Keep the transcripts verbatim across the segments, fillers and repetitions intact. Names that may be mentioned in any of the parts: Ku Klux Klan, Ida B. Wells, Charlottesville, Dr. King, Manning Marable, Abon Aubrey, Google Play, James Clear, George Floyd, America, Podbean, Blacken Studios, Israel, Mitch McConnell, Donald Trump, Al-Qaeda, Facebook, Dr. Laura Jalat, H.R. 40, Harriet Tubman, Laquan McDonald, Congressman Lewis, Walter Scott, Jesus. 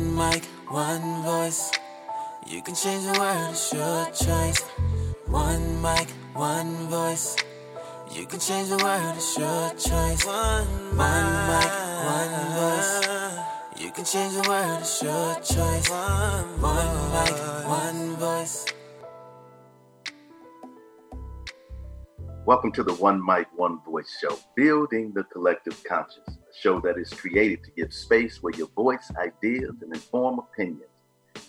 One mic, one voice. You can change the world, it's your choice. One mic, one voice. You can change the world, it's your choice. One mic, one voice. You can change the world, it's your choice. One mic, one voice. Welcome to the One Mic, One Voice show, Building the Collective Conscience, a show that is created to give space where your voice, ideas, and informed opinions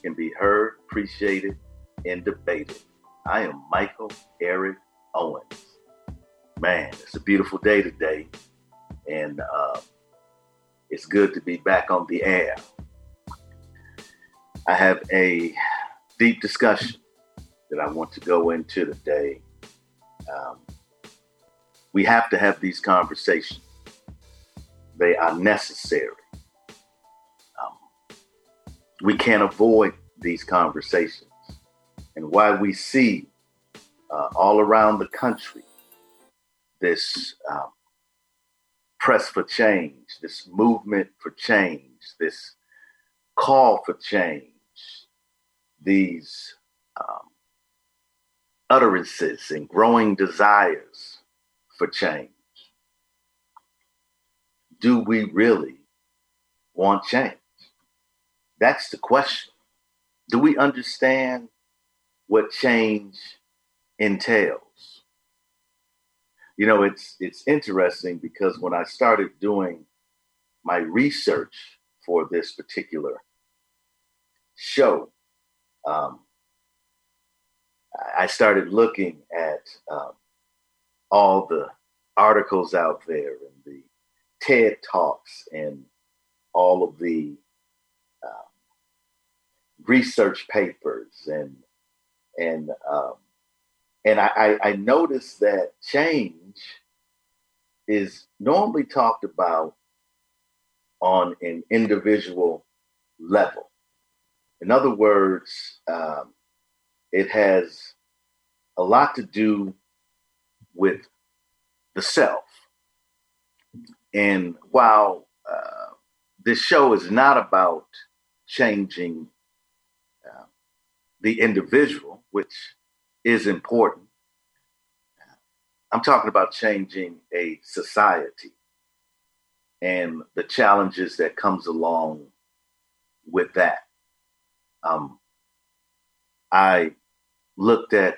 can be heard, appreciated, and debated. I am Michael Eric Owens. Man, it's a beautiful day today, and uh, it's good to be back on the air. I have a deep discussion that I want to go into today. Um, We have to have these conversations. They are necessary. Um, we can't avoid these conversations. And why we see uh, all around the country this um, press for change, this movement for change, this call for change, these um, utterances and growing desires for change. Do we really want change? That's the question. Do we understand what change entails? You know, it's it's interesting because when I started doing my research for this particular show, um, I started looking at um, all the articles out there and the TED Talks and all of the um, research papers and and um, and I, I noticed that change is normally talked about on an individual level. In other words, um, it has a lot to do with the self. And while uh, this show is not about changing uh, the individual, which is important, I'm talking about changing a society and the challenges that comes along with that. Um, I looked at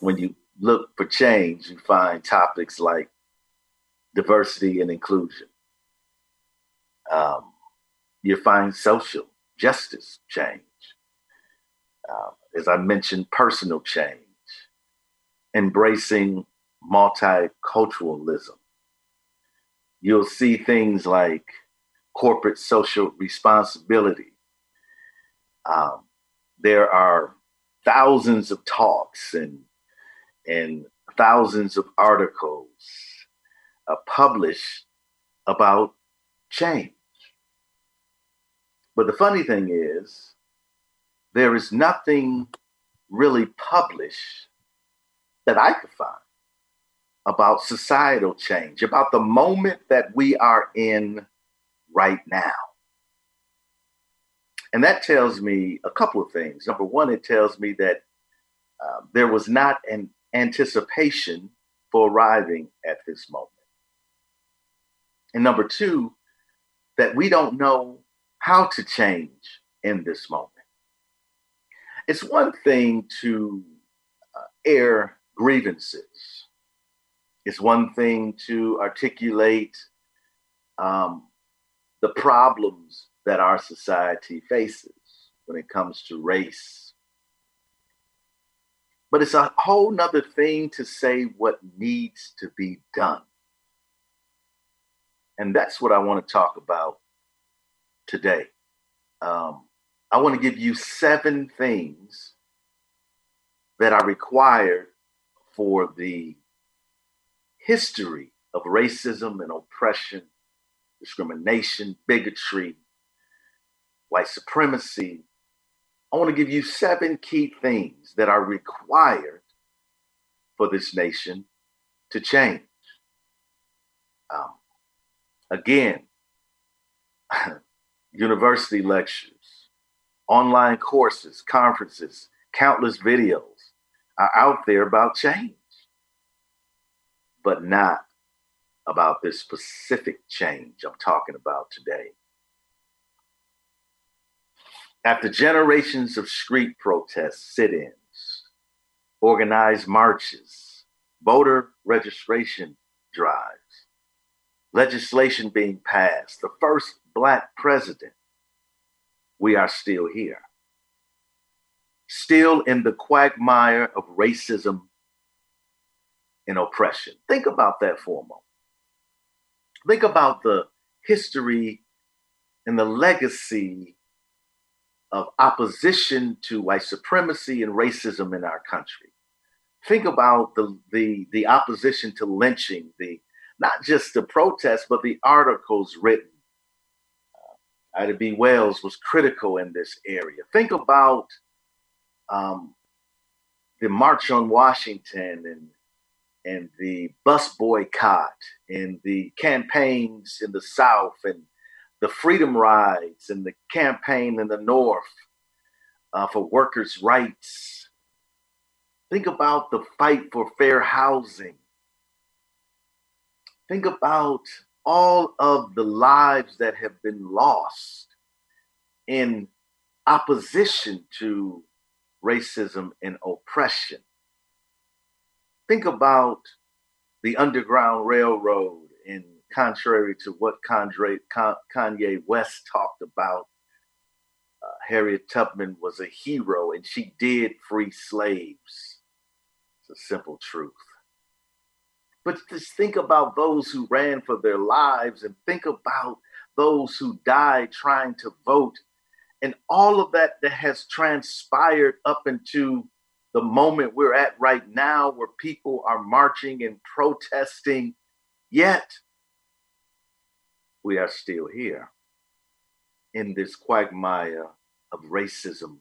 when you look for change, you find topics like diversity and inclusion. Um, you find social justice change. Uh, as I mentioned, personal change, embracing multiculturalism. You'll see things like corporate social responsibility. Um, there are thousands of talks and and thousands of articles uh, published about change. But the funny thing is, there is nothing really published that I could find about societal change, about the moment that we are in right now. And that tells me a couple of things. Number one, it tells me that uh, there was not an anticipation for arriving at this moment. And number two, that we don't know how to change in this moment. It's one thing to uh, air grievances. It's one thing to articulate um, the problems that our society faces when it comes to race. But it's a whole nother thing to say what needs to be done. And that's what I want to talk about today. Um, I want to give you seven things that are required for the history of racism and oppression, discrimination, bigotry, white supremacy. I want to give you seven key things that are required for this nation to change. Um, again, university lectures, online courses, conferences, countless videos are out there about change, but not about this specific change I'm talking about today. After generations of street protests, sit-ins, organized marches, voter registration drives, legislation being passed, the first Black president, we are still here. Still in the quagmire of racism and oppression. Think about that for a moment. Think about the history and the legacy of opposition to white supremacy and racism in our country. Think about the, the, the opposition to lynching, the not just the protests, but the articles written. Uh, Ida B. Wells was critical in this area. Think about um, the March on Washington and and the bus boycott and the campaigns in the South and the freedom rides and the campaign in the North uh, for workers' rights. Think about the fight for fair housing. Think about all of the lives that have been lost in opposition to racism and oppression. Think about the Underground Railroad, and contrary to what Kanye West talked about, uh, Harriet Tubman was a hero and she did free slaves. It's a simple truth. But just think about those who ran for their lives and think about those who died trying to vote and all of that that has transpired up into the moment we're at right now where people are marching and protesting, yet we are still here in this quagmire of racism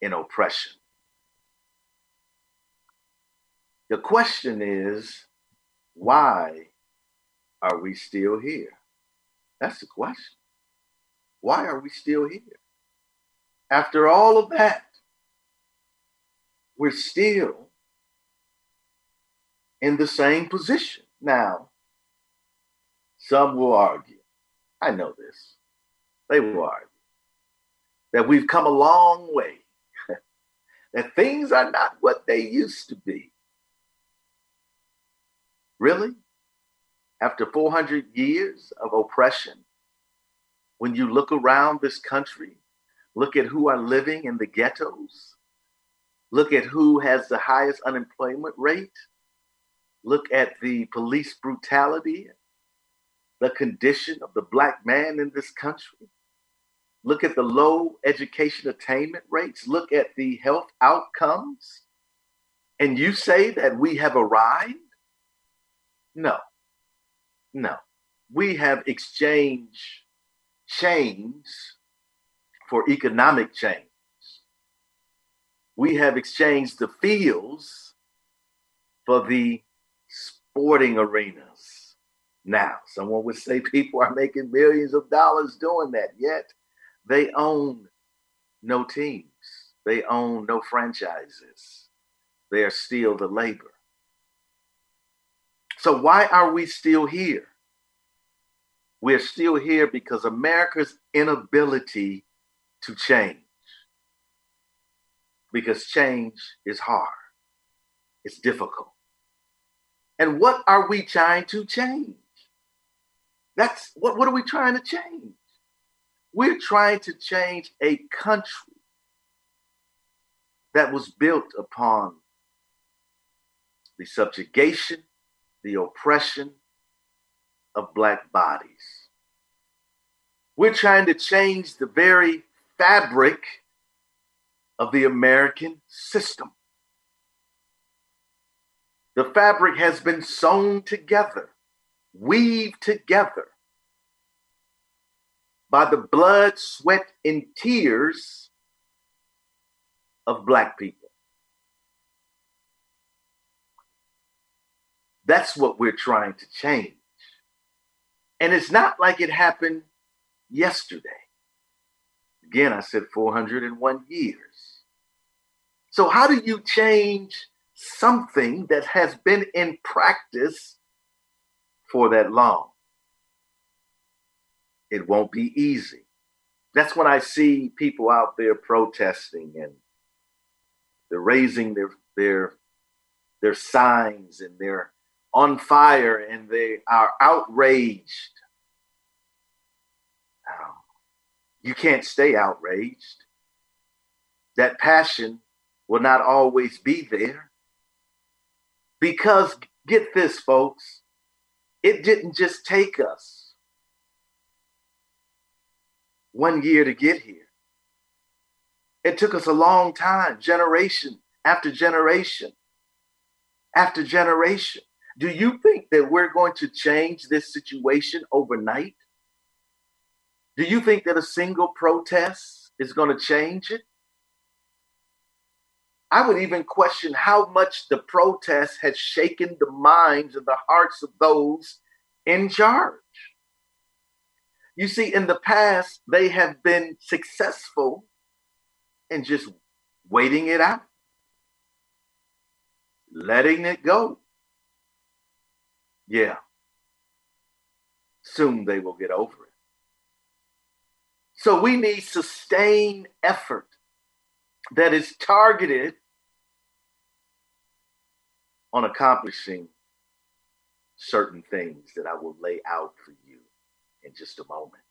and oppression. The question is, why are we still here? That's the question. Why are we still here? After all of that, we're still in the same position. Now, some will argue, I know this, they will argue, that we've come a long way, that things are not what they used to be. Really? After four hundred years of oppression, when you look around this country, look at who are living in the ghettos, look at who has the highest unemployment rate, look at the police brutality, the condition of the Black man in this country, look at the low education attainment rates, look at the health outcomes, and you say that we have arrived? No, no. We have exchanged change for economic change. We have exchanged the fields for the sporting arenas. Now, someone would say people are making millions of dollars doing that, yet they own no teams. They own no franchises. They are still the labor. So why are we still here? We're still here because America's inability to change. Because change is hard. It's difficult. And what are we trying to change? That's what, what are we trying to change? We're trying to change a country that was built upon the subjugation, the oppression of Black bodies. We're trying to change the very fabric of the American system. The fabric has been sewn together, weaved together by the blood, sweat, and tears of Black people. That's what we're trying to change. And it's not like it happened yesterday. Again, I said four hundred one years. So how do you change something that has been in practice for that long? It won't be easy. That's when I see people out there protesting, and they're raising their their their signs, and they're on fire, and they are outraged. Oh, you can't stay outraged. That passion will not always be there. Because get this, folks, it didn't just take us one year to get here. It took us a long time, generation after generation after generation. Do you think that we're going to change this situation overnight? Do you think that a single protest is going to change it? I would even question how much the protest has shaken the minds and the hearts of those in charge. You see, in the past, they have been successful in just waiting it out, letting it go. Yeah. Soon they will get over it. So we need sustained effort that is targeted on accomplishing certain things that I will lay out for you in just a moment.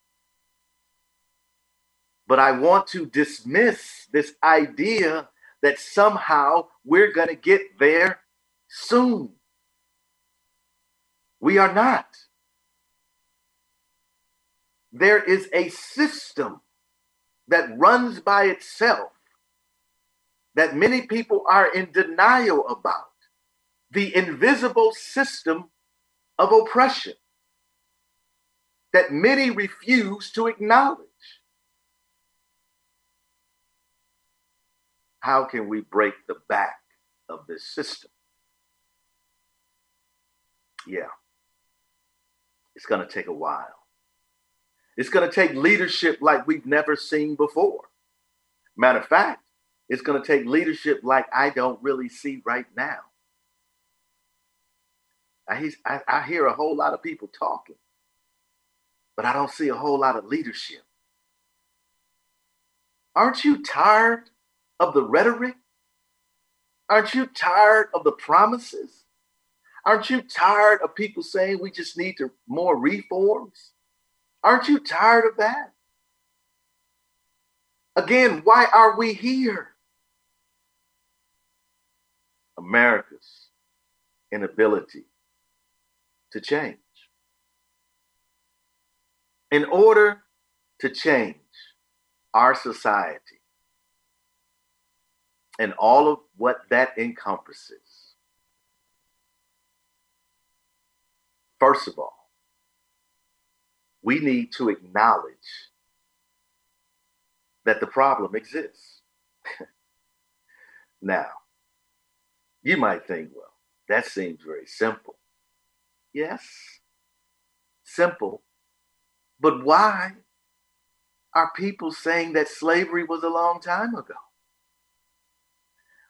But I want to dismiss this idea that somehow we're going to get there soon. We are not. There is a system that runs by itself that many people are in denial about, the invisible system of oppression that many refuse to acknowledge. How can we break the back of this system? Yeah, it's going to take a while. It's going to take leadership like we've never seen before. Matter of fact, it's going to take leadership like I don't really see right now. I, I, I hear a whole lot of people talking, but I don't see a whole lot of leadership. Aren't you tired of the rhetoric? Aren't you tired of the promises? Aren't you tired of people saying we just need to more reforms? Aren't you tired of that? Again, why are we here? America's inability to change. In order to change our society and all of what that encompasses, first of all, we need to acknowledge that the problem exists. Now, you might think, well, that seems very simple. Yes, simple. But why are people saying that slavery was a long time ago?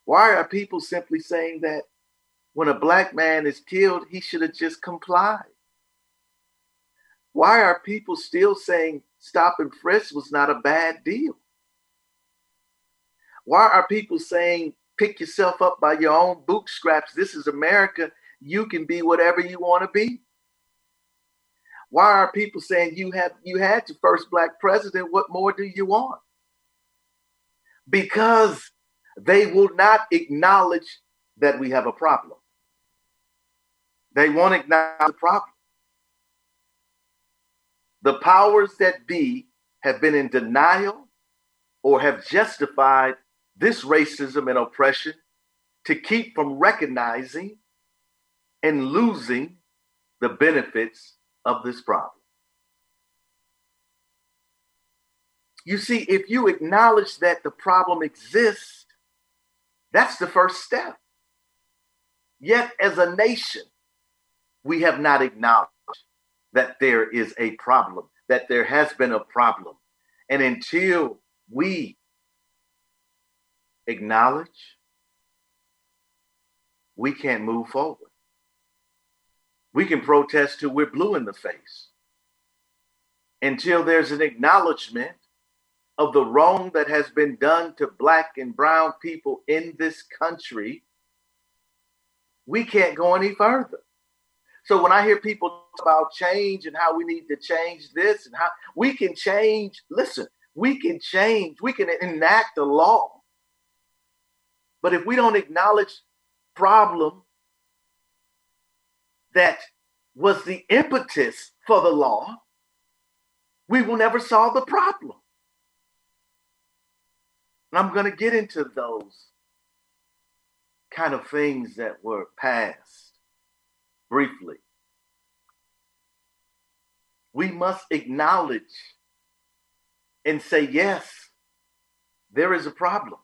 Why are people simply saying that when a black man is killed, he should have just complied? Why are people still saying stopping frisk was not a bad deal? Why are people saying pick yourself up by your own bootstraps? This is America. You can be whatever you want to be. Why are people saying you have you had the first black president? What more do you want? Because they will not acknowledge that we have a problem. They won't acknowledge the problem. The powers that be have been in denial or have justified this racism and oppression to keep from recognizing and losing the benefits of this problem. You see, if you acknowledge that the problem exists, that's the first step. Yet as a nation, we have not acknowledged that there is a problem, that there has been a problem. And until we acknowledge, we can't move forward. We can protest till we're blue in the face, until there's an acknowledgement of the wrong that has been done to Black and brown people in this country. We can't go any further. So when I hear people talk about change and how we need to change this and how we can change, listen, we can change, we can enact a law. But if we don't acknowledge the problem that was the impetus for the law, we will never solve the problem. And I'm going to get into those kind of things that were passed briefly. We must acknowledge and say, yes, there is a problem.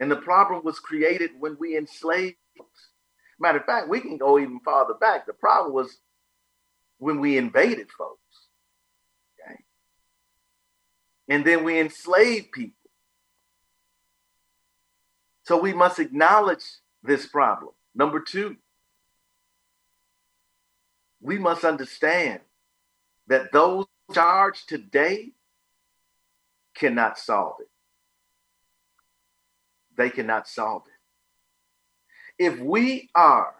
And the problem was created when we enslaved folks. Matter of fact, we can go even farther back. The problem was when we invaded folks. Okay? And then we enslaved people. So we must acknowledge this problem. Number two, we must understand that those charged today cannot solve it. They cannot solve it. If we are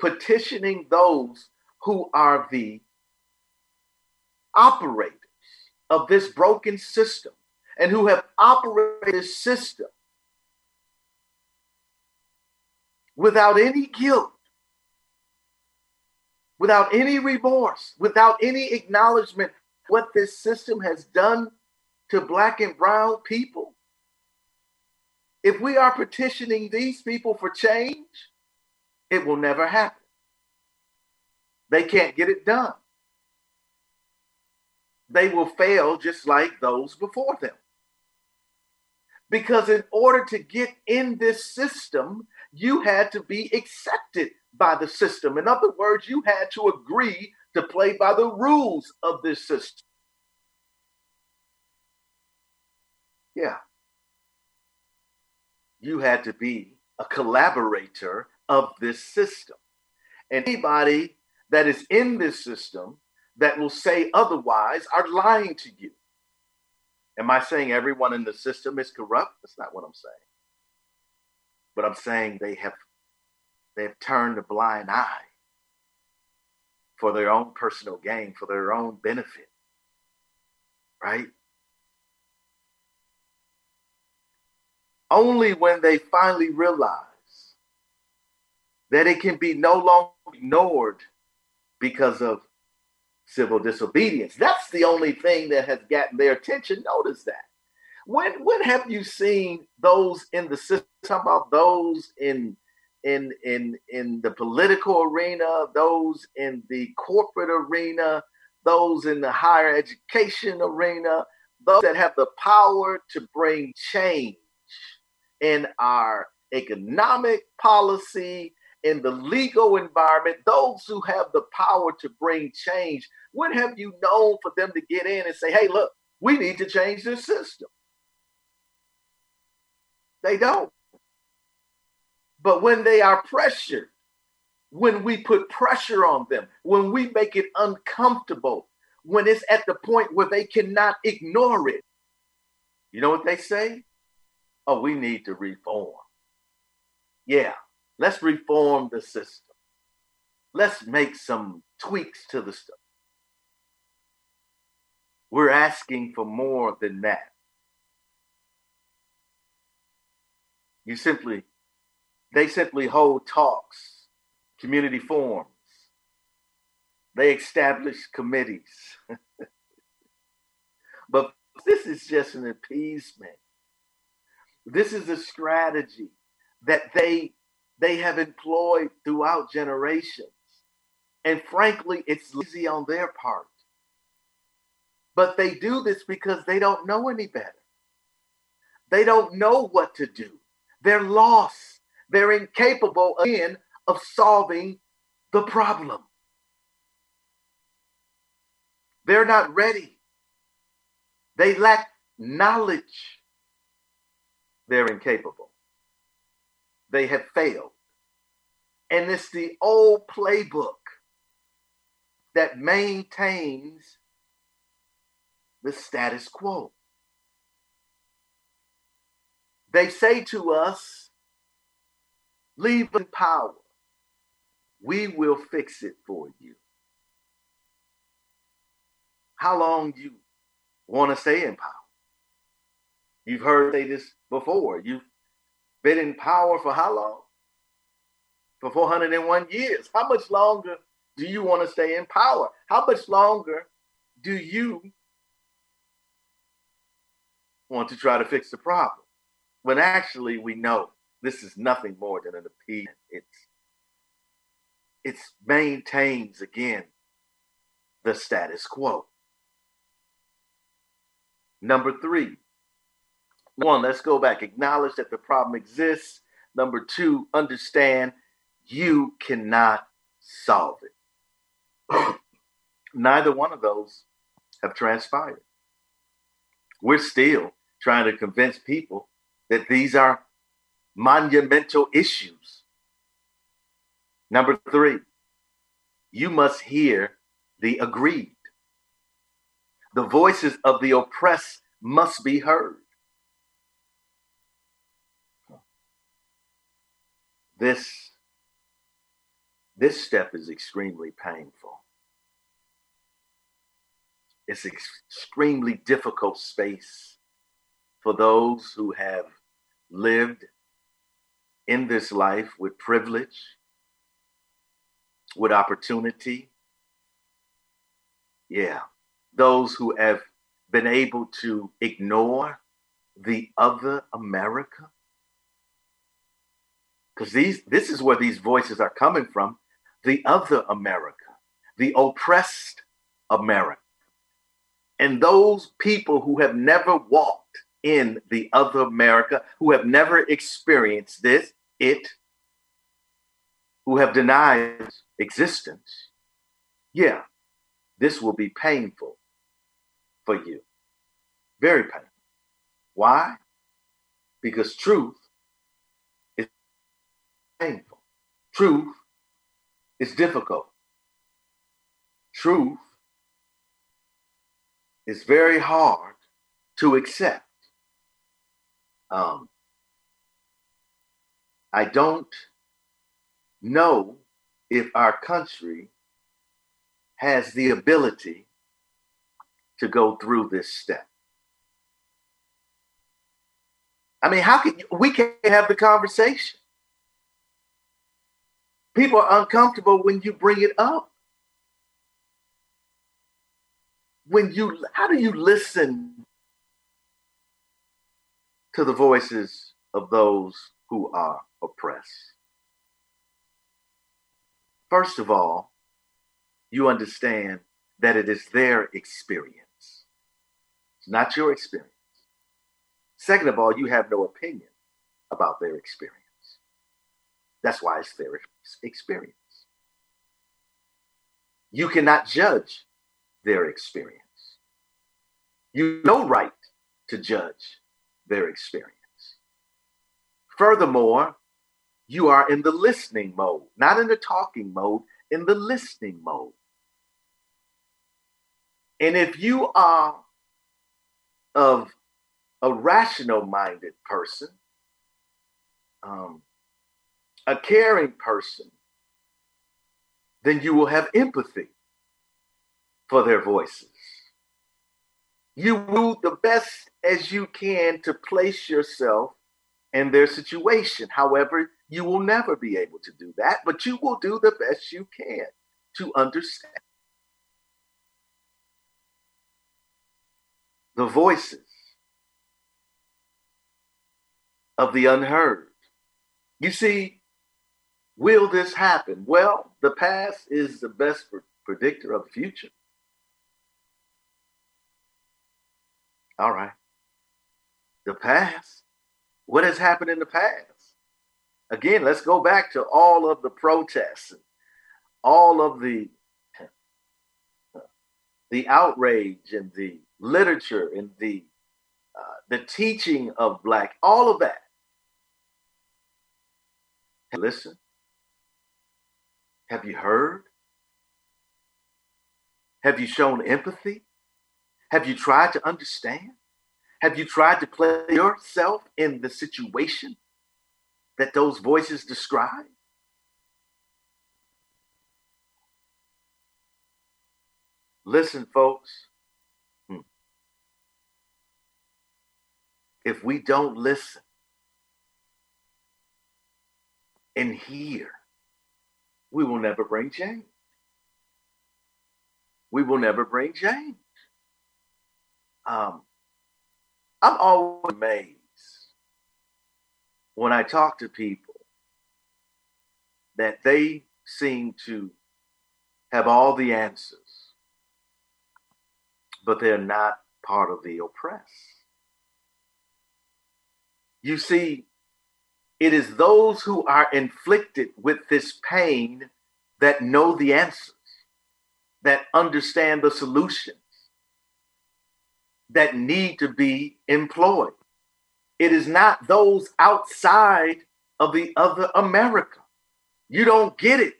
petitioning those who are the operators of this broken system and who have operated this system without any guilt, without any remorse, without any acknowledgement what this system has done to Black and brown people, if we are petitioning these people for change, it will never happen. They can't get it done. They will fail just like those before them. Because in order to get in this system, you had to be accepted by the system. In other words, you had to agree to play by the rules of this system. Yeah. You had to be a collaborator of this system. And anybody that is in this system that will say otherwise are lying to you. Am I saying everyone in the system is corrupt? That's not what I'm saying. But I'm saying they have they have turned a blind eye for their own personal gain, for their own benefit, right? Only when they finally realize that it can be no longer ignored because of civil disobedience. That's the only thing that has gotten their attention. Notice that. When when have you seen those in the system, talking about those in in in in the political arena, those in the corporate arena, those in the higher education arena, those that have the power to bring change in our economic policy, in the legal environment, those who have the power to bring change? When have you known for them to get in and say, hey, look, we need to change this system? They don't. But when they are pressured, when we put pressure on them, when we make it uncomfortable, when it's at the point where they cannot ignore it, you know what they say? Oh, we need to reform. Yeah, let's reform the system. Let's make some tweaks to the system. We're asking for more than that. You simply, they simply hold talks, community forums. They establish committees. But this is just an appeasement. This is a strategy that they they have employed throughout generations. And frankly, it's lazy on their part. But they do this because they don't know any better. They don't know what to do. They're lost. They're incapable, again, of solving the problem. They're not ready. They lack knowledge they're incapable. They have failed. And it's the old playbook that maintains the status quo. They say to us, leave in power. We will fix it for you. How long you want to stay in power? You've heard say this before. You've been in power for how long? For four hundred one years. How much longer do you want to stay in power? How much longer do you want to try to fix the problem? When actually we know this is nothing more than an appeal. It's it maintains, again, the status quo. Number three, one, let's go back. Acknowledge that the problem exists. Number two, understand you cannot solve it. Neither one of those have transpired. We're still trying to convince people that these are monumental issues. Number three, you must hear the aggrieved. The voices of the oppressed must be heard. This, this step is extremely painful. It's an extremely difficult space for those who have lived in this life with privilege, with opportunity. Yeah, those who have been able to ignore the other America. Because these, this is where these voices are coming from. The other America, the oppressed America. And those people who have never walked in the other America, who have never experienced this, it, who have denied existence. Yeah, this will be painful for you. Very painful. Why? Because truth is painful. Truth is difficult. Truth is very hard to accept. Um, I don't know if our country has the ability to go through this step. I mean, how can we can't have the conversation? People are uncomfortable when you bring it up. When you, how do you listen to the voices of those who are oppressed? First of all, you understand that it is their experience. It's not your experience. Second of all, you have no opinion about their experience. That's why it's their experience. You cannot judge their experience. You have no right to judge their experience. Furthermore, you are in the listening mode, not in the talking mode, in the listening mode. And if you are of a rational-minded person, um, a caring person, then you will have empathy for their voices. You will do the best as you can to place yourself in their situation. However, you will never be able to do that, but you will do the best you can to understand the voices of the unheard. You see, will this happen? Well, the past is the best predictor of the future. All right. The past. What has happened in the past? Again, let's go back to all of the protests, all of the, the outrage and the literature and the uh, the teaching of Black, all of that. Listen, have you heard? Have you shown empathy? Have you tried to understand? Have you tried to place yourself in the situation that those voices describe? Listen, folks, if we don't listen and hear, we will never bring change. We will never bring change. Um, I'm always amazed when I talk to people that they seem to have all the answers, but they're not part of the oppressed. You see, it is those who are inflicted with this pain that know the answers, that understand the solutions, that need to be employed. It is not those outside of the other America. You don't get it.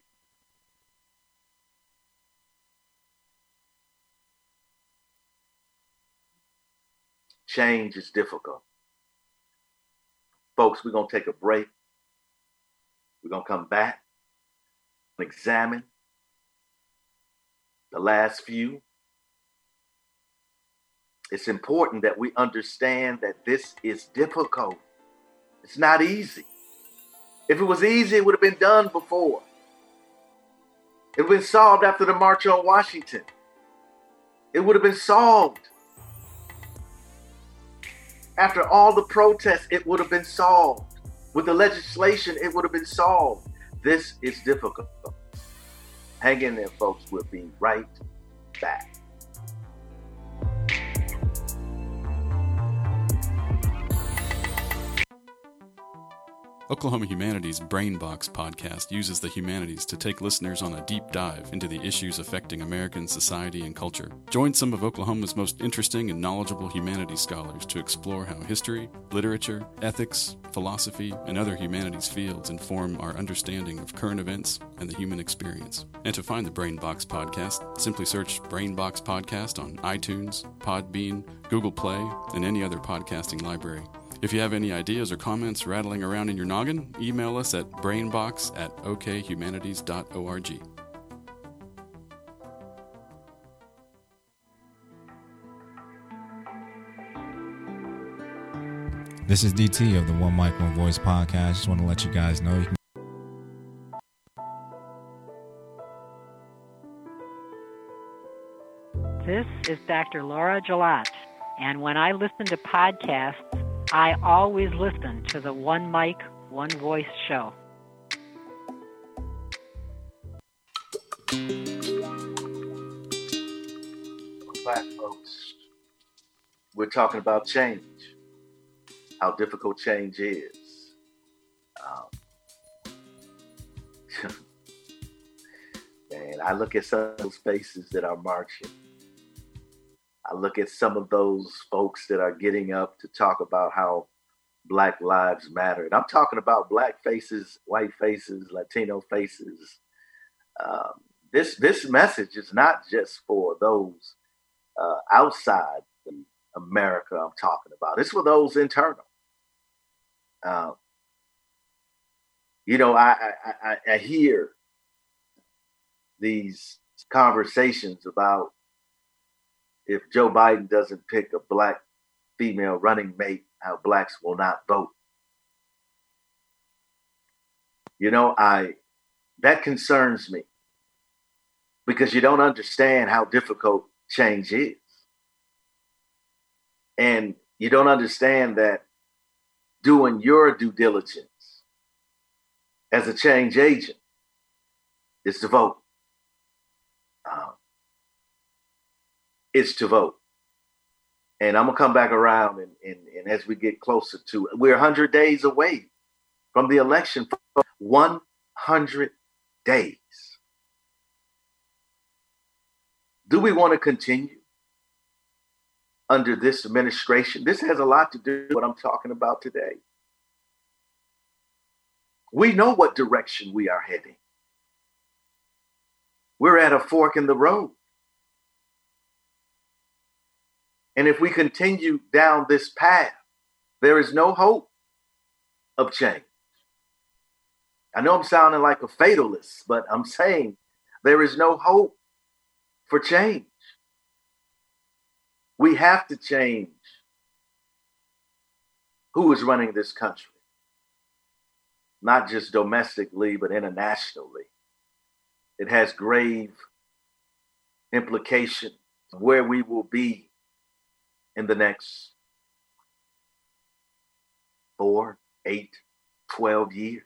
Change is difficult. Folks, we're going to take a break. We're going to come back and examine the last few. It's important that we understand that this is difficult. It's not easy. If it was easy, it would have been done before. It would have been solved after the March on Washington. It would have been solved. After all the protests, it would have been solved. With the legislation, it would have been solved. This is difficult. Hang in there, folks. We'll be right back. Oklahoma Humanities Brainbox podcast uses the humanities to take listeners on a deep dive into the issues affecting American society and culture. Join some of Oklahoma's most interesting and knowledgeable humanities scholars to explore how history, literature, ethics, philosophy, and other humanities fields inform our understanding of current events and the human experience. And to find the Brainbox podcast, simply search Brainbox Podcast on iTunes, Podbean, Google Play, and any other podcasting library. If you have any ideas or comments rattling around in your noggin, email us at brainbox at okhumanities.org. This is D T of the One Mic, One Voice podcast. Just want to let you guys know you can. This is Doctor Laura Jalat, and when I listen to podcasts, I always listen to the One Mic, One Voice show. Black folks, we're talking about change, how difficult change is. Um, and I look at some of those faces that are marching. I look at some of those folks that are getting up to talk about how Black lives matter. And I'm talking about Black faces, white faces, Latino faces. Um, this this message is not just for those uh, outside the America I'm talking about. It's for those internal. Um, you know, I, I, I, I hear these conversations about if Joe Biden doesn't pick a Black female running mate, how Blacks will not vote. You know, I that concerns me because you don't understand how difficult change is. And you don't understand that doing your due diligence as a change agent is to vote. Um, It's to vote. And I'm going to come back around and, and, and as we get closer to it, we're one hundred days away from the election. one hundred days. Do we want to continue under this administration. This has a lot to do with what I'm talking about today. We know what direction we are heading. We're at a fork in the road. And if we continue down this path, there is no hope of change. I know I'm sounding like a fatalist, but I'm saying there is no hope for change. We have to change who is running this country, not just domestically, but internationally. It has grave implications of where we will be in the next four, eight, twelve years.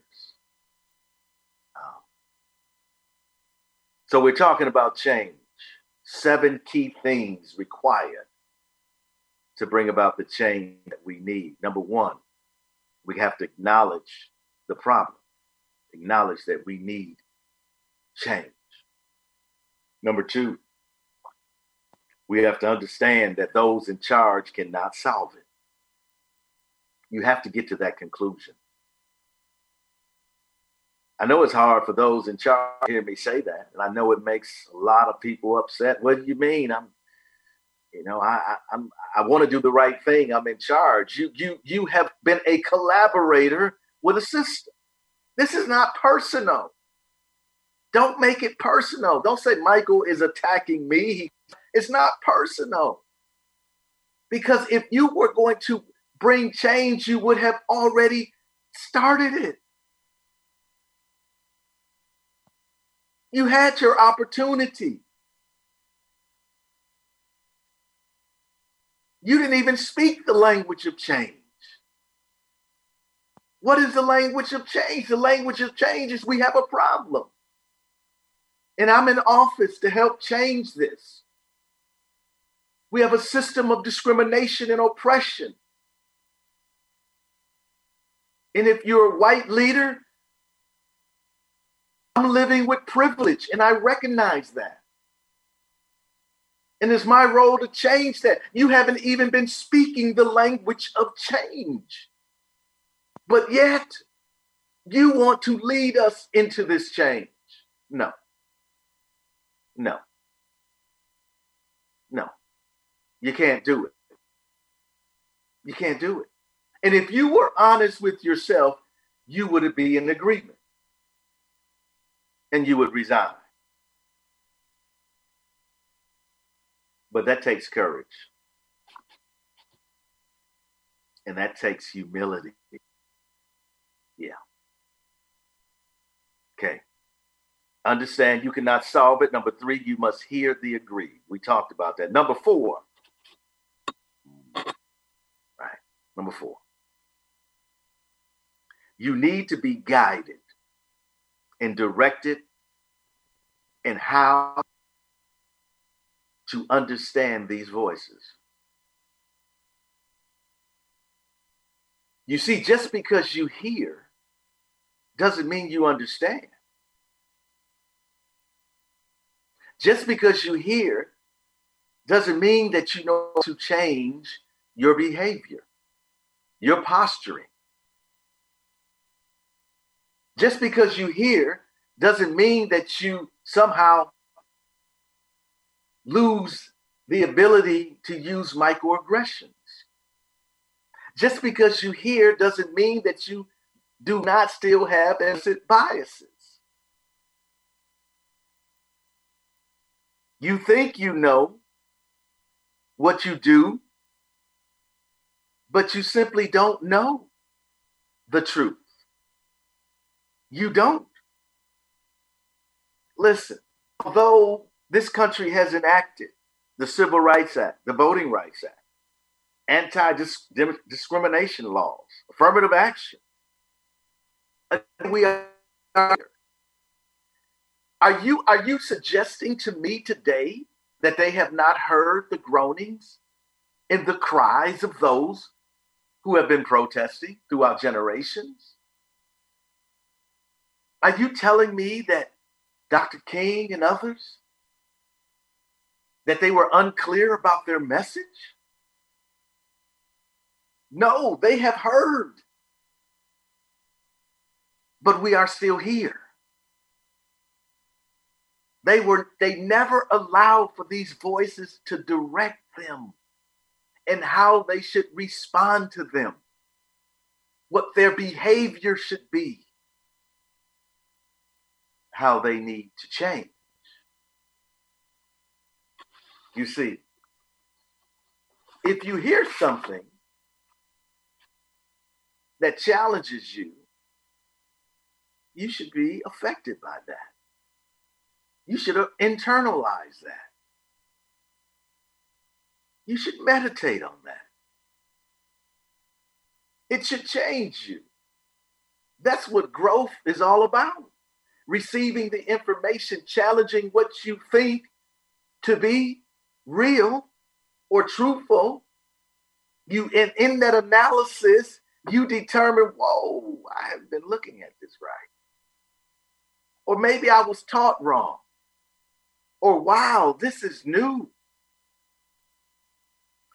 So we're talking about change. Seven key things required to bring about the change that we need. Number one, we have to acknowledge the problem. Acknowledge that we need change. Number two, we have to understand that those in charge cannot solve it. You have to get to that conclusion. I know it's hard for those in charge to hear me say that. And I know it makes a lot of people upset. What do you mean? I'm, you know, I, I, I'm, I want to do the right thing. I'm in charge. You, you, you have been a collaborator with a system. This is not personal. Don't make it personal. Don't say Michael is attacking me. He, it's not personal. Because if you were going to bring change, you would have already started it. You had your opportunity. You didn't even speak the language of change. What is the language of change? The language of change is we have a problem. And I'm in office to help change this. We have a system of discrimination and oppression. And if you're a white leader, I'm living with privilege, and I recognize that. And it's my role to change that. You haven't even been speaking the language of change. But yet, you want to lead us into this change. No. No. No. You can't do it. You can't do it. And if you were honest with yourself, you would be in agreement. And you would resign. But that takes courage. And that takes humility. Yeah. Okay. Understand you cannot solve it. Number three, you must hear the aggrieved. We talked about that. Number four. All right. Number four. You need to be guided and directed in how to understand these voices. You see, just because you hear doesn't mean you understand. Just because you hear doesn't mean that you know how to change your behavior, your posturing. Just because you hear doesn't mean that you somehow lose the ability to use microaggressions. Just because you hear doesn't mean that you do not still have implicit biases. You think you know what you do, but you simply don't know the truth. You don't. Listen, although this country has enacted the Civil Rights Act, the Voting Rights Act, anti-discrimination laws, affirmative action, we are. Are you are you suggesting to me today that they have not heard the groanings and the cries of those who have been protesting throughout generations? Are you telling me that Doctor King and others, that they were unclear about their message? No, they have heard. But we are still here. They were, they never allowed for these voices to direct them and how they should respond to them, what their behavior should be, how they need to change. You see, if you hear something that challenges you, you should be affected by that. You should internalize that. You should meditate on that. It should change you. That's what growth is all about. Receiving the information, challenging what you think to be real or truthful. You, and in that analysis, you determine, whoa, I haven't been looking at this right. Or maybe I was taught wrong. Or, wow, this is new.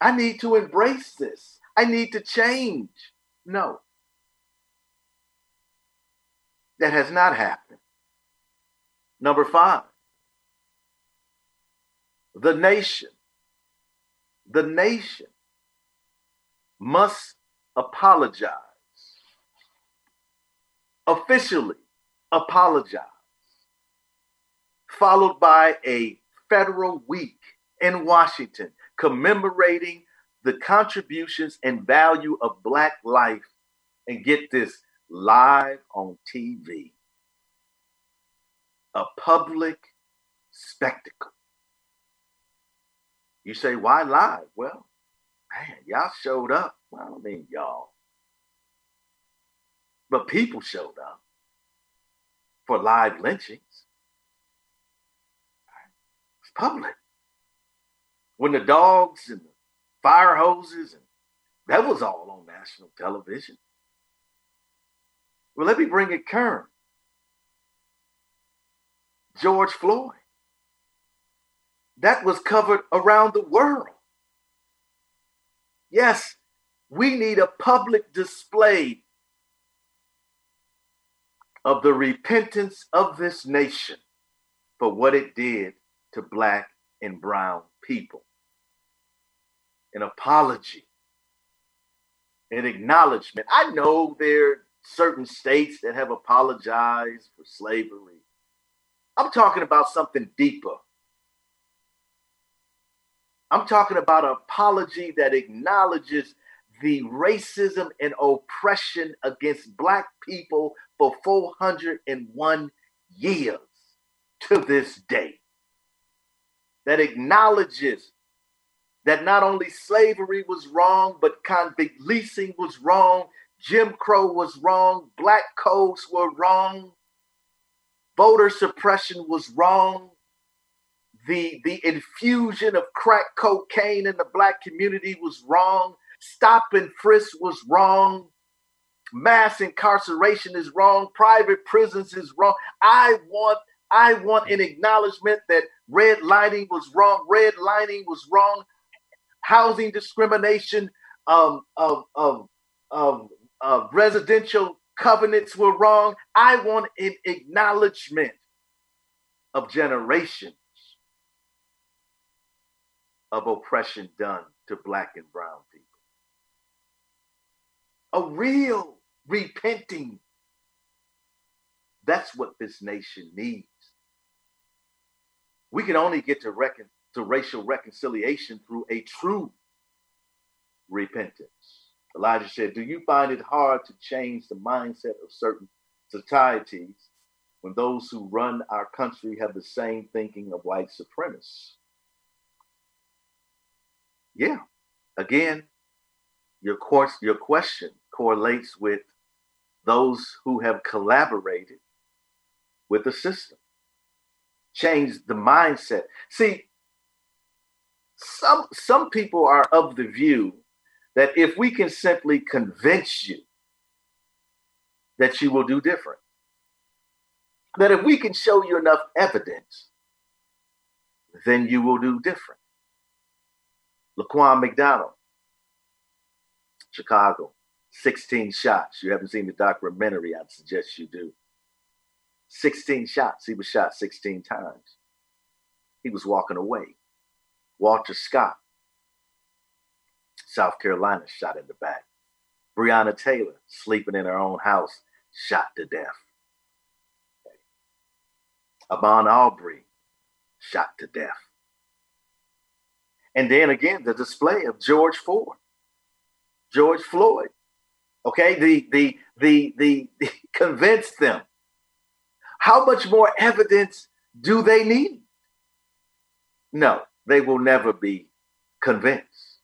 I need to embrace this. I need to change. No. That has not happened. Number five, the nation, the nation must apologize, officially apologize, followed by a federal week in Washington commemorating the contributions and value of Black life, and get this, live on T V. A public spectacle. You say, why live? Well, man, y'all showed up. Well, I don't mean y'all, but people showed up for live lynchings. It's public. When the dogs and the fire hoses, and that was all on national television. Well, let me bring it current. George Floyd. That was covered around the world. Yes, we need a public display of the repentance of this nation for what it did to Black and brown people. An apology, an acknowledgement. I know there are certain states that have apologized for slavery. I'm talking about something deeper. I'm talking about an apology that acknowledges the racism and oppression against Black people for four hundred one years to this day. That acknowledges that not only slavery was wrong, but convict leasing was wrong, Jim Crow was wrong, Black codes were wrong, voter suppression was wrong. The, the infusion of crack cocaine in the Black community was wrong. Stop and frisk was wrong. Mass incarceration is wrong. Private prisons is wrong. I want, I want an acknowledgement that redlining was wrong. Redlining was wrong. Housing discrimination um, of, of, of, of residential covenants were wrong. I want an acknowledgement of generation. Of oppression done to Black and brown people. A real repenting. That's what this nation needs. We can only get to, recon- to racial reconciliation through a true repentance. Elijah said, do you find it hard to change the mindset of certain societies when those who run our country have the same thinking of white supremacists? Yeah, again, your course, your question correlates with those who have collaborated with the system. Change the mindset. See, some, some people are of the view that if we can simply convince you that you will do different, that if we can show you enough evidence, then you will do different. Laquan McDonald, Chicago. sixteen shots. You haven't seen the documentary, I'd suggest you do. sixteen shots. He was shot sixteen times. He was walking away. Walter Scott, South Carolina, shot in the back. Breonna Taylor, sleeping in her own house, shot to death. Abon Aubrey, shot to death. And then again, the display of George Floyd. George Floyd. Okay, the the the the, the convinced them. How much more evidence do they need? No, they will never be convinced.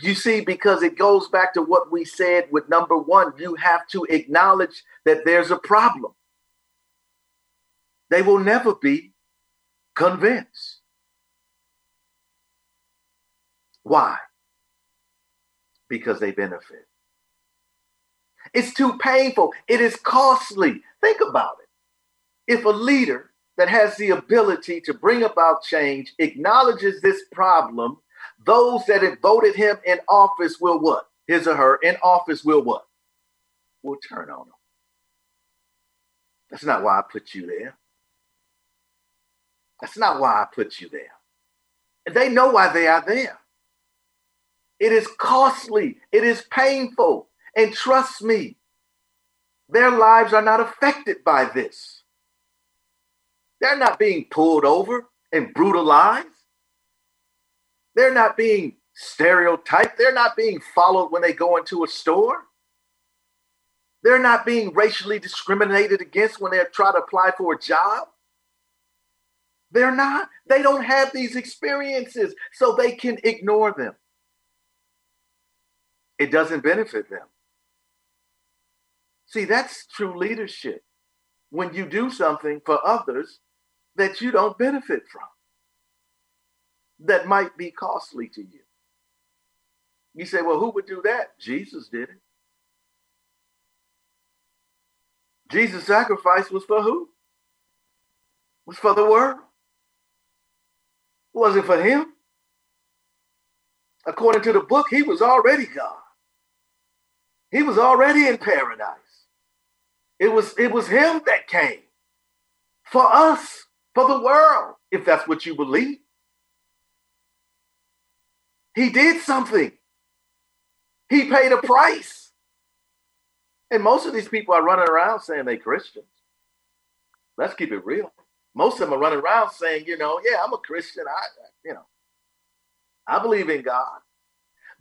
You see, because it goes back to what we said with number one, you have to acknowledge that there's a problem. They will never be convinced. Why? Because they benefit. It's too painful. It is costly. Think about it. If a leader that has the ability to bring about change acknowledges this problem, those that have voted him in office will what? His or her in office will what? Will turn on him. That's not why I put you there. That's not why I put you there. And they know why they are there. It is costly. It is painful. And trust me, their lives are not affected by this. They're not being pulled over and brutalized. They're not being stereotyped. They're not being followed when they go into a store. They're not being racially discriminated against when they try to apply for a job. They're not. They don't have these experiences, so they can ignore them. It doesn't benefit them. See, that's true leadership. When you do something for others that you don't benefit from, that might be costly to you. You say, well, who would do that? Jesus did it. Jesus' sacrifice was for who? It was for the world. It wasn't for him. According to the book, he was already God. He was already in paradise. It was, it was him that came for us, for the world, if that's what you believe. He did something. He paid a price. And most of these people are running around saying they're Christians. Let's keep it real. Most of them are running around saying, you know, yeah, I'm a Christian. I, you know, I believe in God.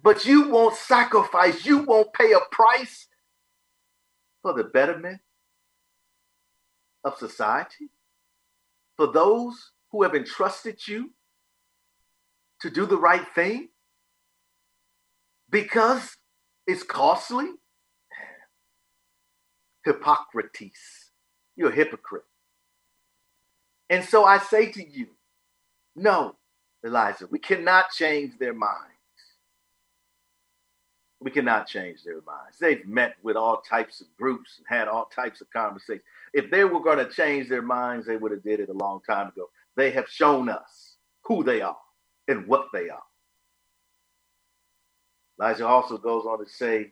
But you won't sacrifice. You won't pay a price for the betterment of society, for those who have entrusted you to do the right thing, because it's costly. Hypocrites. You're a hypocrite. And so I say to you, no, Elijah, we cannot change their minds. We cannot change their minds. They've met with all types of groups and had all types of conversations. If they were going to change their minds, they would have did it a long time ago. They have shown us who they are and what they are. Elijah also goes on to say,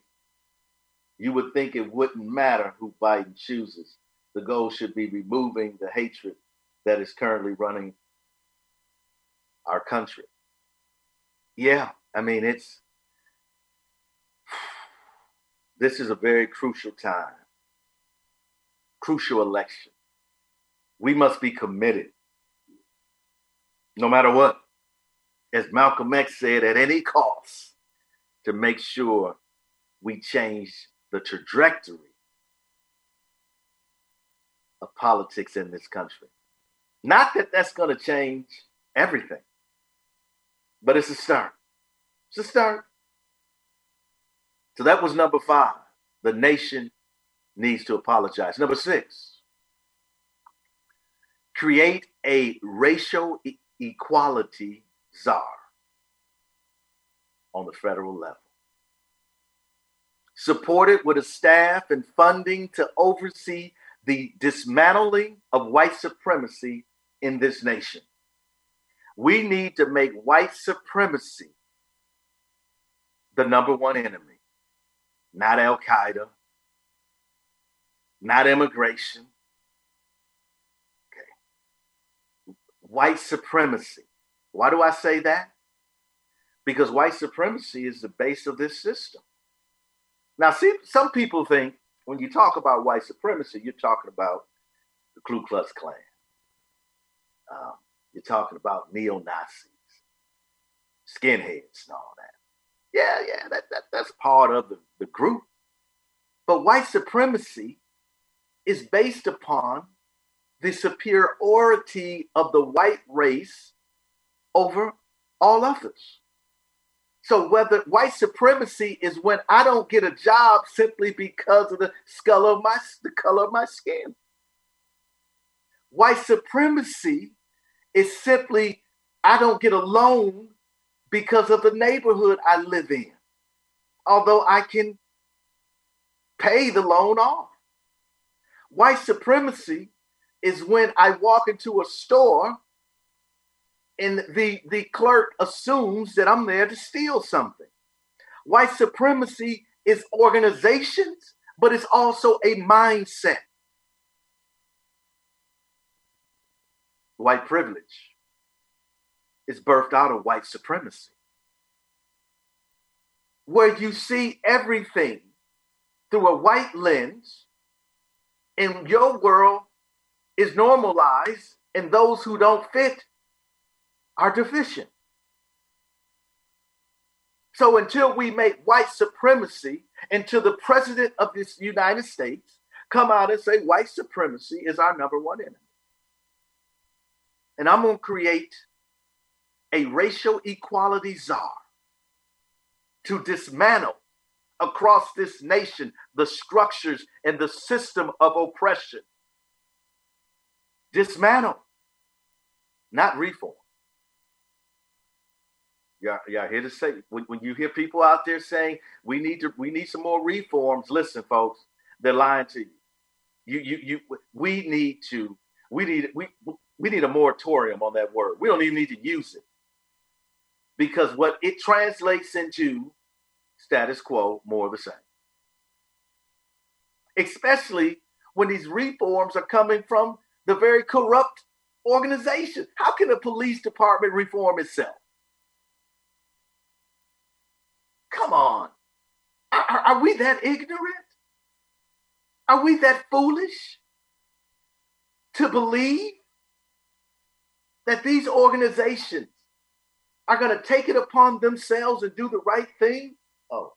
you would think it wouldn't matter who Biden chooses. The goal should be removing the hatred that is currently running our country. Yeah, I mean, it's, this is a very crucial time, crucial election. We must be committed, no matter what, as Malcolm X said, at any cost, to make sure we change the trajectory of politics in this country. Not that that's going to change everything, but it's a start. It's a start. So that was number five. The nation needs to apologize. Number six, create a racial e- equality czar on the federal level. Supported with a staff and funding to oversee the dismantling of white supremacy in this nation. We need to make white supremacy the number one enemy, not Al-Qaeda, not immigration. Okay. White supremacy. Why do I say that? Because white supremacy is the base of this system. Now, see, some people think when you talk about white supremacy, you're talking about the Ku Klux Klan. Um, you're talking about neo-Nazis, skinheads and all that. Yeah, yeah, that, that that's part of the, the group. But white supremacy is based upon the superiority of the white race over all others. So whether white supremacy is when I don't get a job simply because of the color of my, the color of my skin. White supremacy is simply I don't get a loan because of the neighborhood I live in, although I can pay the loan off. White supremacy is when I walk into a store and the, the clerk assumes that I'm there to steal something. White supremacy is organizations, but it's also a mindset. White privilege is birthed out of white supremacy, where you see everything through a white lens, and your world is normalized, and those who don't fit are deficient. So until we make white supremacy, until the president of this United States come out and say white supremacy is our number one enemy, and I'm going to create a racial equality czar to dismantle across this nation the structures and the system of oppression. Dismantle, not reform. Y'all, y'all here to say, when, when you hear people out there saying we need to, we need some more reforms. Listen, folks, they're lying to you. You, you, you. We need to. We need. We we need a moratorium on that word. We don't even need to use it, because what it translates into, status quo, more of the same. Especially when these reforms are coming from the very corrupt organization. How can a police department reform itself? Come on. Are, are we that ignorant? Are we that foolish to believe that these organizations are going to take it upon themselves and do the right thing? Oh.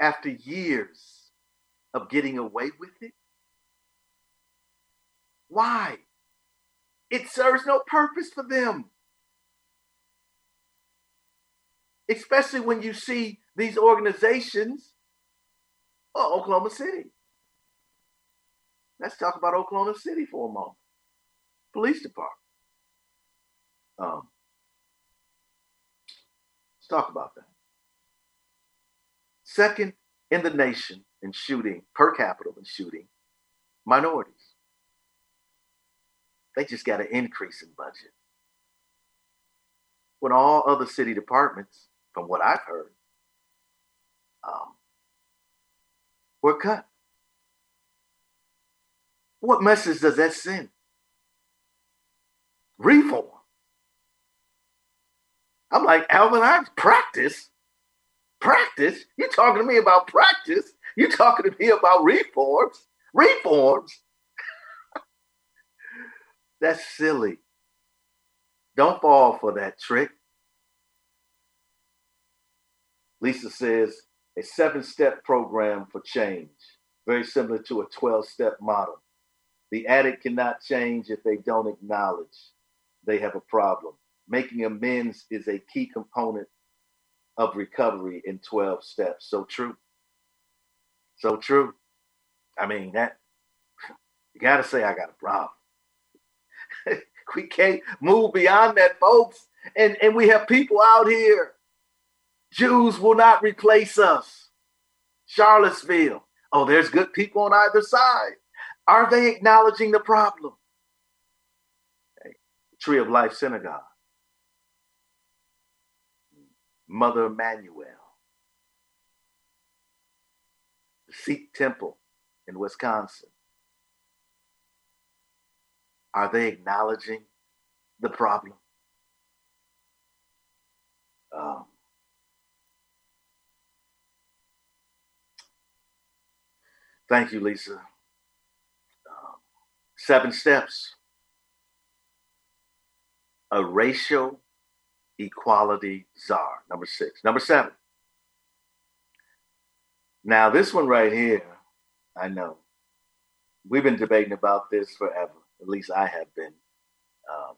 After years of getting away with it? Why? It serves no purpose for them. Especially when you see these organizations, oh, Oklahoma City. Let's talk about Oklahoma City for a moment. Police department. Um, let's talk about that. Second in the nation in shooting, per capita in shooting, minorities. They just got an increase in budget. When all other city departments, from what I've heard, um, were cut. What message does that send? Reform. I'm like, Alvin, I practice. Practice? You're talking to me about practice? You're talking to me about reforms? Reforms? That's silly. Don't fall for that trick. Lisa says, a seven-step program for change, very similar to a twelve-step model. The addict cannot change if they don't acknowledge they have a problem. Making amends is a key component of recovery in twelve steps. So true. So true. I mean, that you got to say I got a problem. We can't move beyond that, folks. And, and we have people out here. Jews will not replace us. Charlottesville. Oh, there's good people on either side. Are they acknowledging the problem? Hey, Tree of Life Synagogue. Mother Emanuel, the Sikh temple in Wisconsin. Are they acknowledging the problem? Um, thank you, Lisa. Um, seven steps. A racial equality czar, number six. Number seven. Now, this one right here, I know. We've been debating about this forever. At least I have been. Um,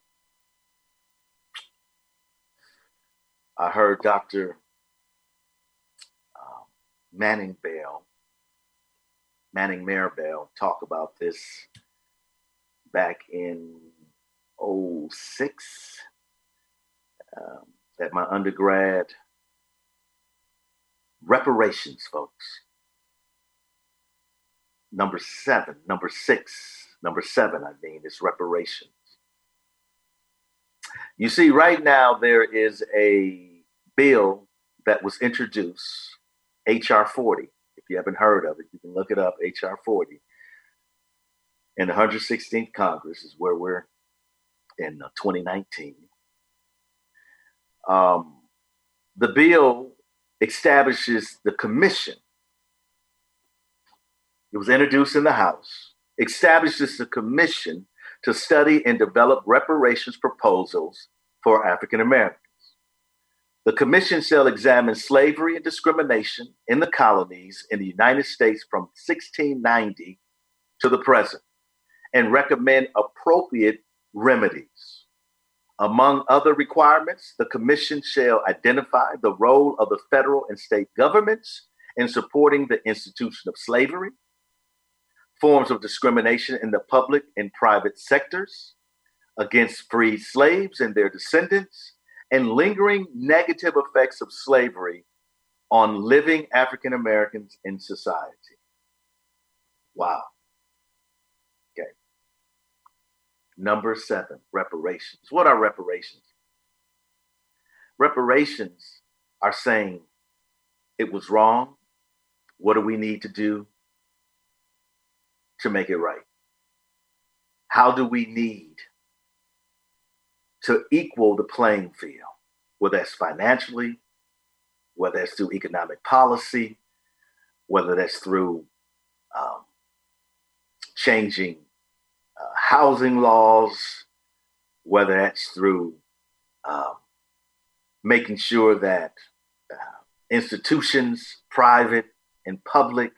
I heard Doctor Uh, Manning Bell, Manning Marable talk about this back in oh six um, at my undergrad. Reparations, folks. Number seven, number six, number seven, I mean, is reparations. You see, right now, there is a bill that was introduced, H R forty. If you haven't heard of it, you can look it up, H R forty. In the one hundred sixteenth Congress is where we're in twenty nineteen. Um, the bill establishes the commission. It was introduced in the House, establishes the commission to study and develop reparations proposals for African Americans. The commission shall examine slavery and discrimination in the colonies in the United States from sixteen ninety to the present and recommend appropriate remedies. Among other requirements, the commission shall identify the role of the federal and state governments in supporting the institution of slavery, forms of discrimination in the public and private sectors, against freed slaves and their descendants, and lingering negative effects of slavery on living African Americans in society. Wow. Okay. Number seven, reparations. What are reparations? Reparations are saying it was wrong. What do we need to do to make it right? How do we need to equal the playing field, whether that's financially, whether that's through economic policy, whether that's through um, changing uh, housing laws, whether that's through um, making sure that uh, institutions, private and public,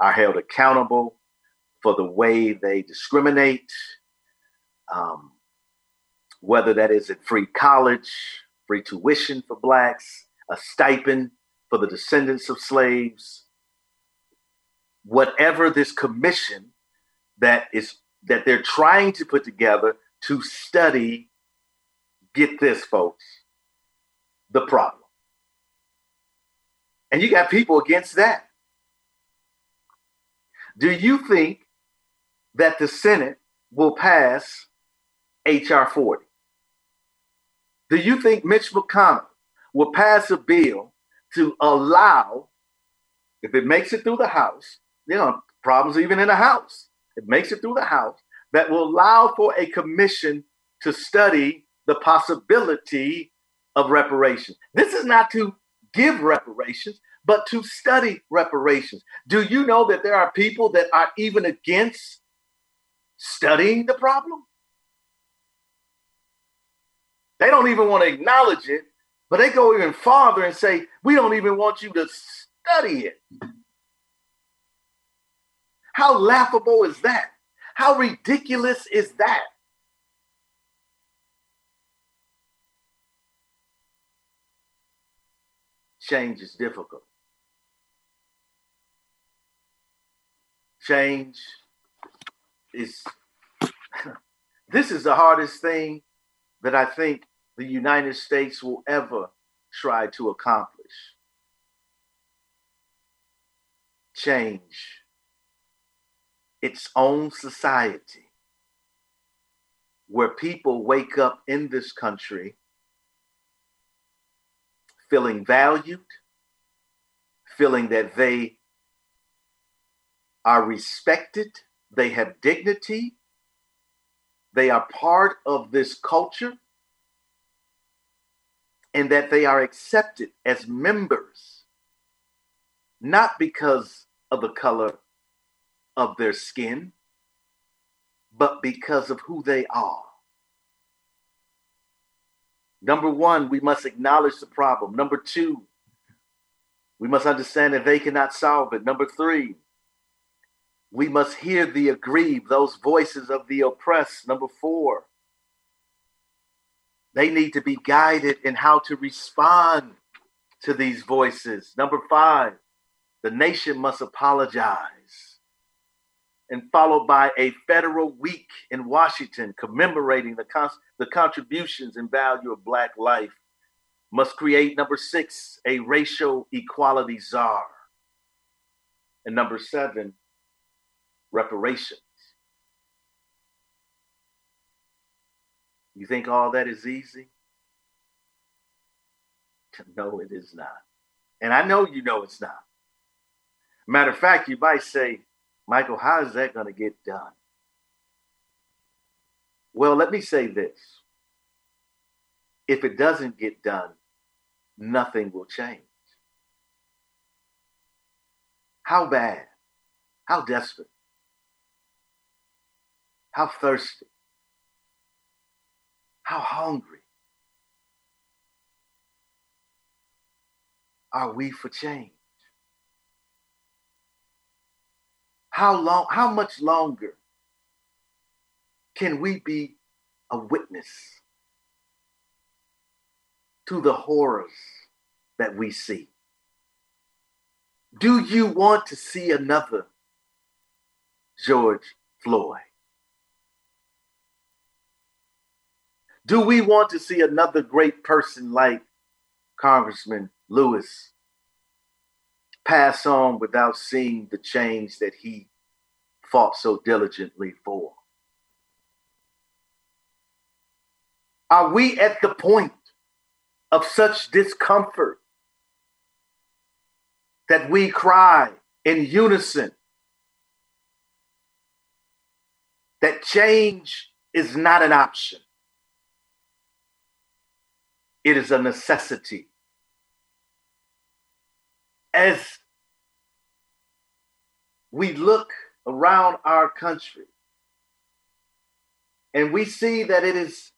are held accountable for the way they discriminate, um, whether that is at free college, free tuition for blacks, a stipend for the descendants of slaves, whatever this commission that is that they're trying to put together to study, get this, folks, the problem. And you got people against that. Do you think that the Senate will pass H R forty? Do you think Mitch McConnell will pass a bill to allow, if it makes it through the House, you know, problems even in the House, it makes it through the House, that will allow for a commission to study the possibility of reparations? This is not to give reparations, but to study reparations. Do you know that there are people that are even against studying the problem? They don't even want to acknowledge it, but they go even farther and say, we don't even want you to study it. How laughable is that? How ridiculous is that? Change is difficult. Change is, this is the hardest thing that I think the United States will ever try to accomplish. Change its own society, where people wake up in this country feeling valued, feeling that they are respected, they have dignity, they are part of this culture, and that they are accepted as members, not because of the color of their skin, but because of who they are. Number one, we must acknowledge the problem. Number two, we must understand that they cannot solve it. Number three, we must hear the aggrieved, those voices of the oppressed. Number four, they need to be guided in how to respond to these voices. Number five, the nation must apologize. And followed by a federal week in Washington commemorating the, con- the contributions and value of Black life must create, number six, a racial equality czar. And number seven, reparations. You think all that is easy? No, it is not. And I know you know it's not. Matter of fact, you might say, Michael, how is that going to get done? Well, let me say this. If it doesn't get done, nothing will change. How bad? How desperate? How thirsty? How hungry are we for change? How long, how much longer can we be a witness to the horrors that we see? Do you want to see another George Floyd? Do we want to see another great person like Congressman Lewis pass on without seeing the change that he fought so diligently for? Are we at the point of such discomfort that we cry in unison that change is not an option? It is a necessity. As we look around our country and we see that it is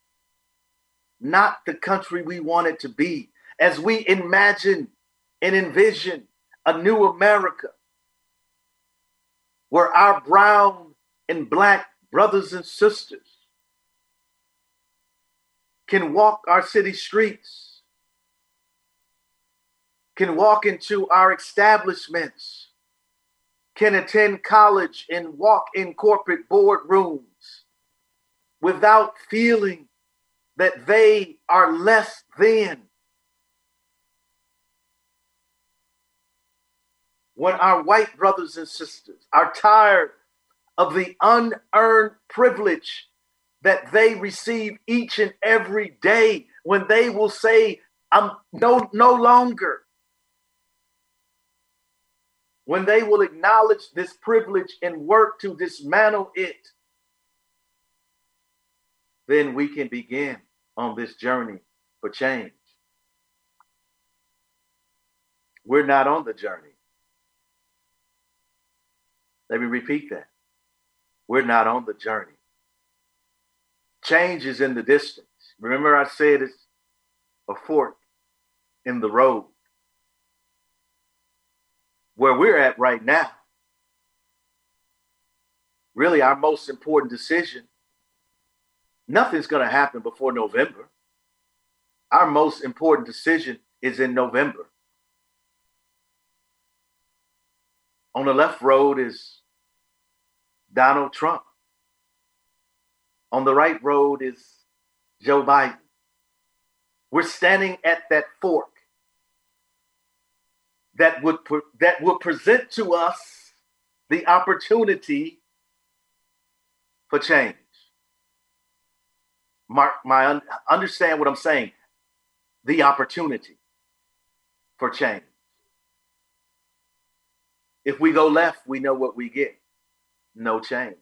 not the country we want it to be, as we imagine and envision a new America where our brown and black brothers and sisters can walk our city streets, can walk into our establishments, can attend college and walk in corporate boardrooms without feeling that they are less than. When our white brothers and sisters are tired of the unearned privilege that they receive each and every day, when they will say, I'm no, no longer. When they will acknowledge this privilege and work to dismantle it, then we can begin on this journey for change. We're not on the journey. Let me repeat that. We're not on the journey. Change is in the distance. Remember, I said it's a fork in the road. Where we're at right now, really our most important decision, nothing's going to happen before November. Our most important decision is in November. On the left road is Donald Trump. On the right road is Joe Biden. We're standing at that fork that would pre- that would present to us the opportunity for change. Mark my un- understand what I'm saying. The opportunity. for change. If we go left, we know what we get. No change.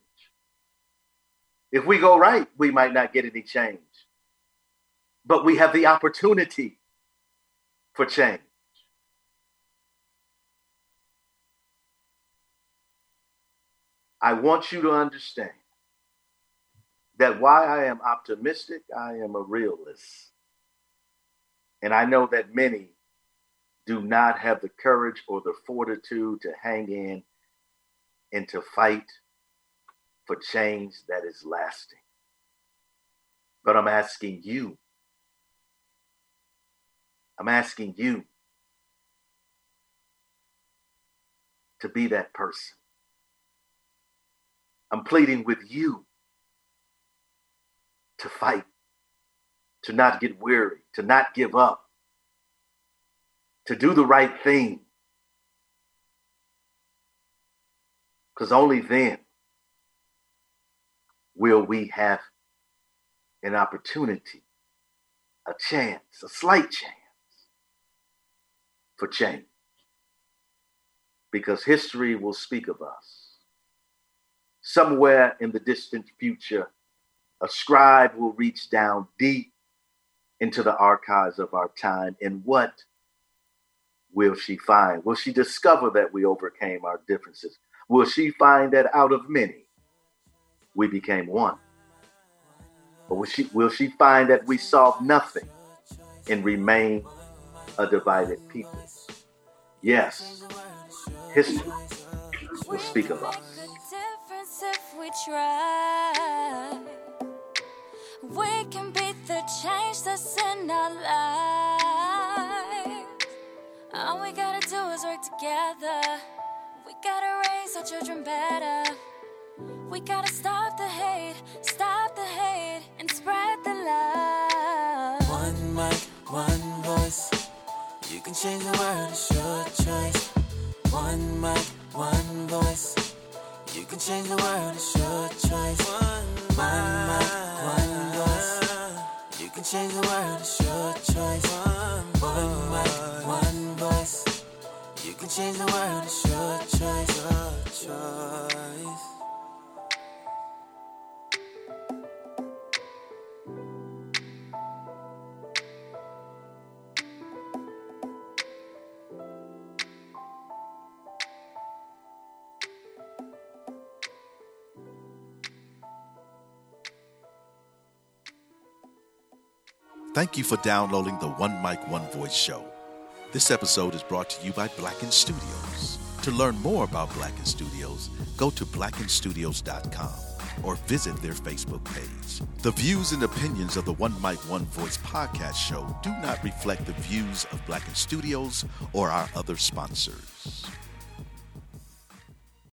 If we go right, we might not get any change. But we have the opportunity for change. I want you to understand that while I am optimistic, I am a realist. And I know that many do not have the courage or the fortitude to hang in and to fight for change that is lasting. But I'm asking you, I'm asking you to be that person. I'm pleading with you to fight, to not get weary, to not give up, to do the right thing. Because only then will we have an opportunity, a chance, a slight chance for change. Because history will speak of us. Somewhere in the distant future, a scribe will reach down deep into the archives of our time. And what will she find? Will she discover that we overcame our differences? Will she find that out of many, we became one? Or will she, will she find that we solved nothing and remain a divided people? Yes, history will speak of us. If we try, we can beat the change that's in our lives. All we gotta do is work together. We gotta raise our children better. We gotta stop the hate, stop the hate, and spread the love. One mic, one voice. You can change the world, it's your choice. One mic, one voice. You can change the world, it's your choice. One mic, one voice. You can change the world, it's your choice. One mic, one voice. You can change the world, it's your choice. Your choice. Thank you for downloading the One Mic, One Voice show. This episode is brought to you by Blacken Studios. To learn more about Blacken Studios, go to blacken studios dot com or visit their Facebook page. The views and opinions of the One Mic, One Voice podcast show do not reflect the views of Blacken Studios or our other sponsors.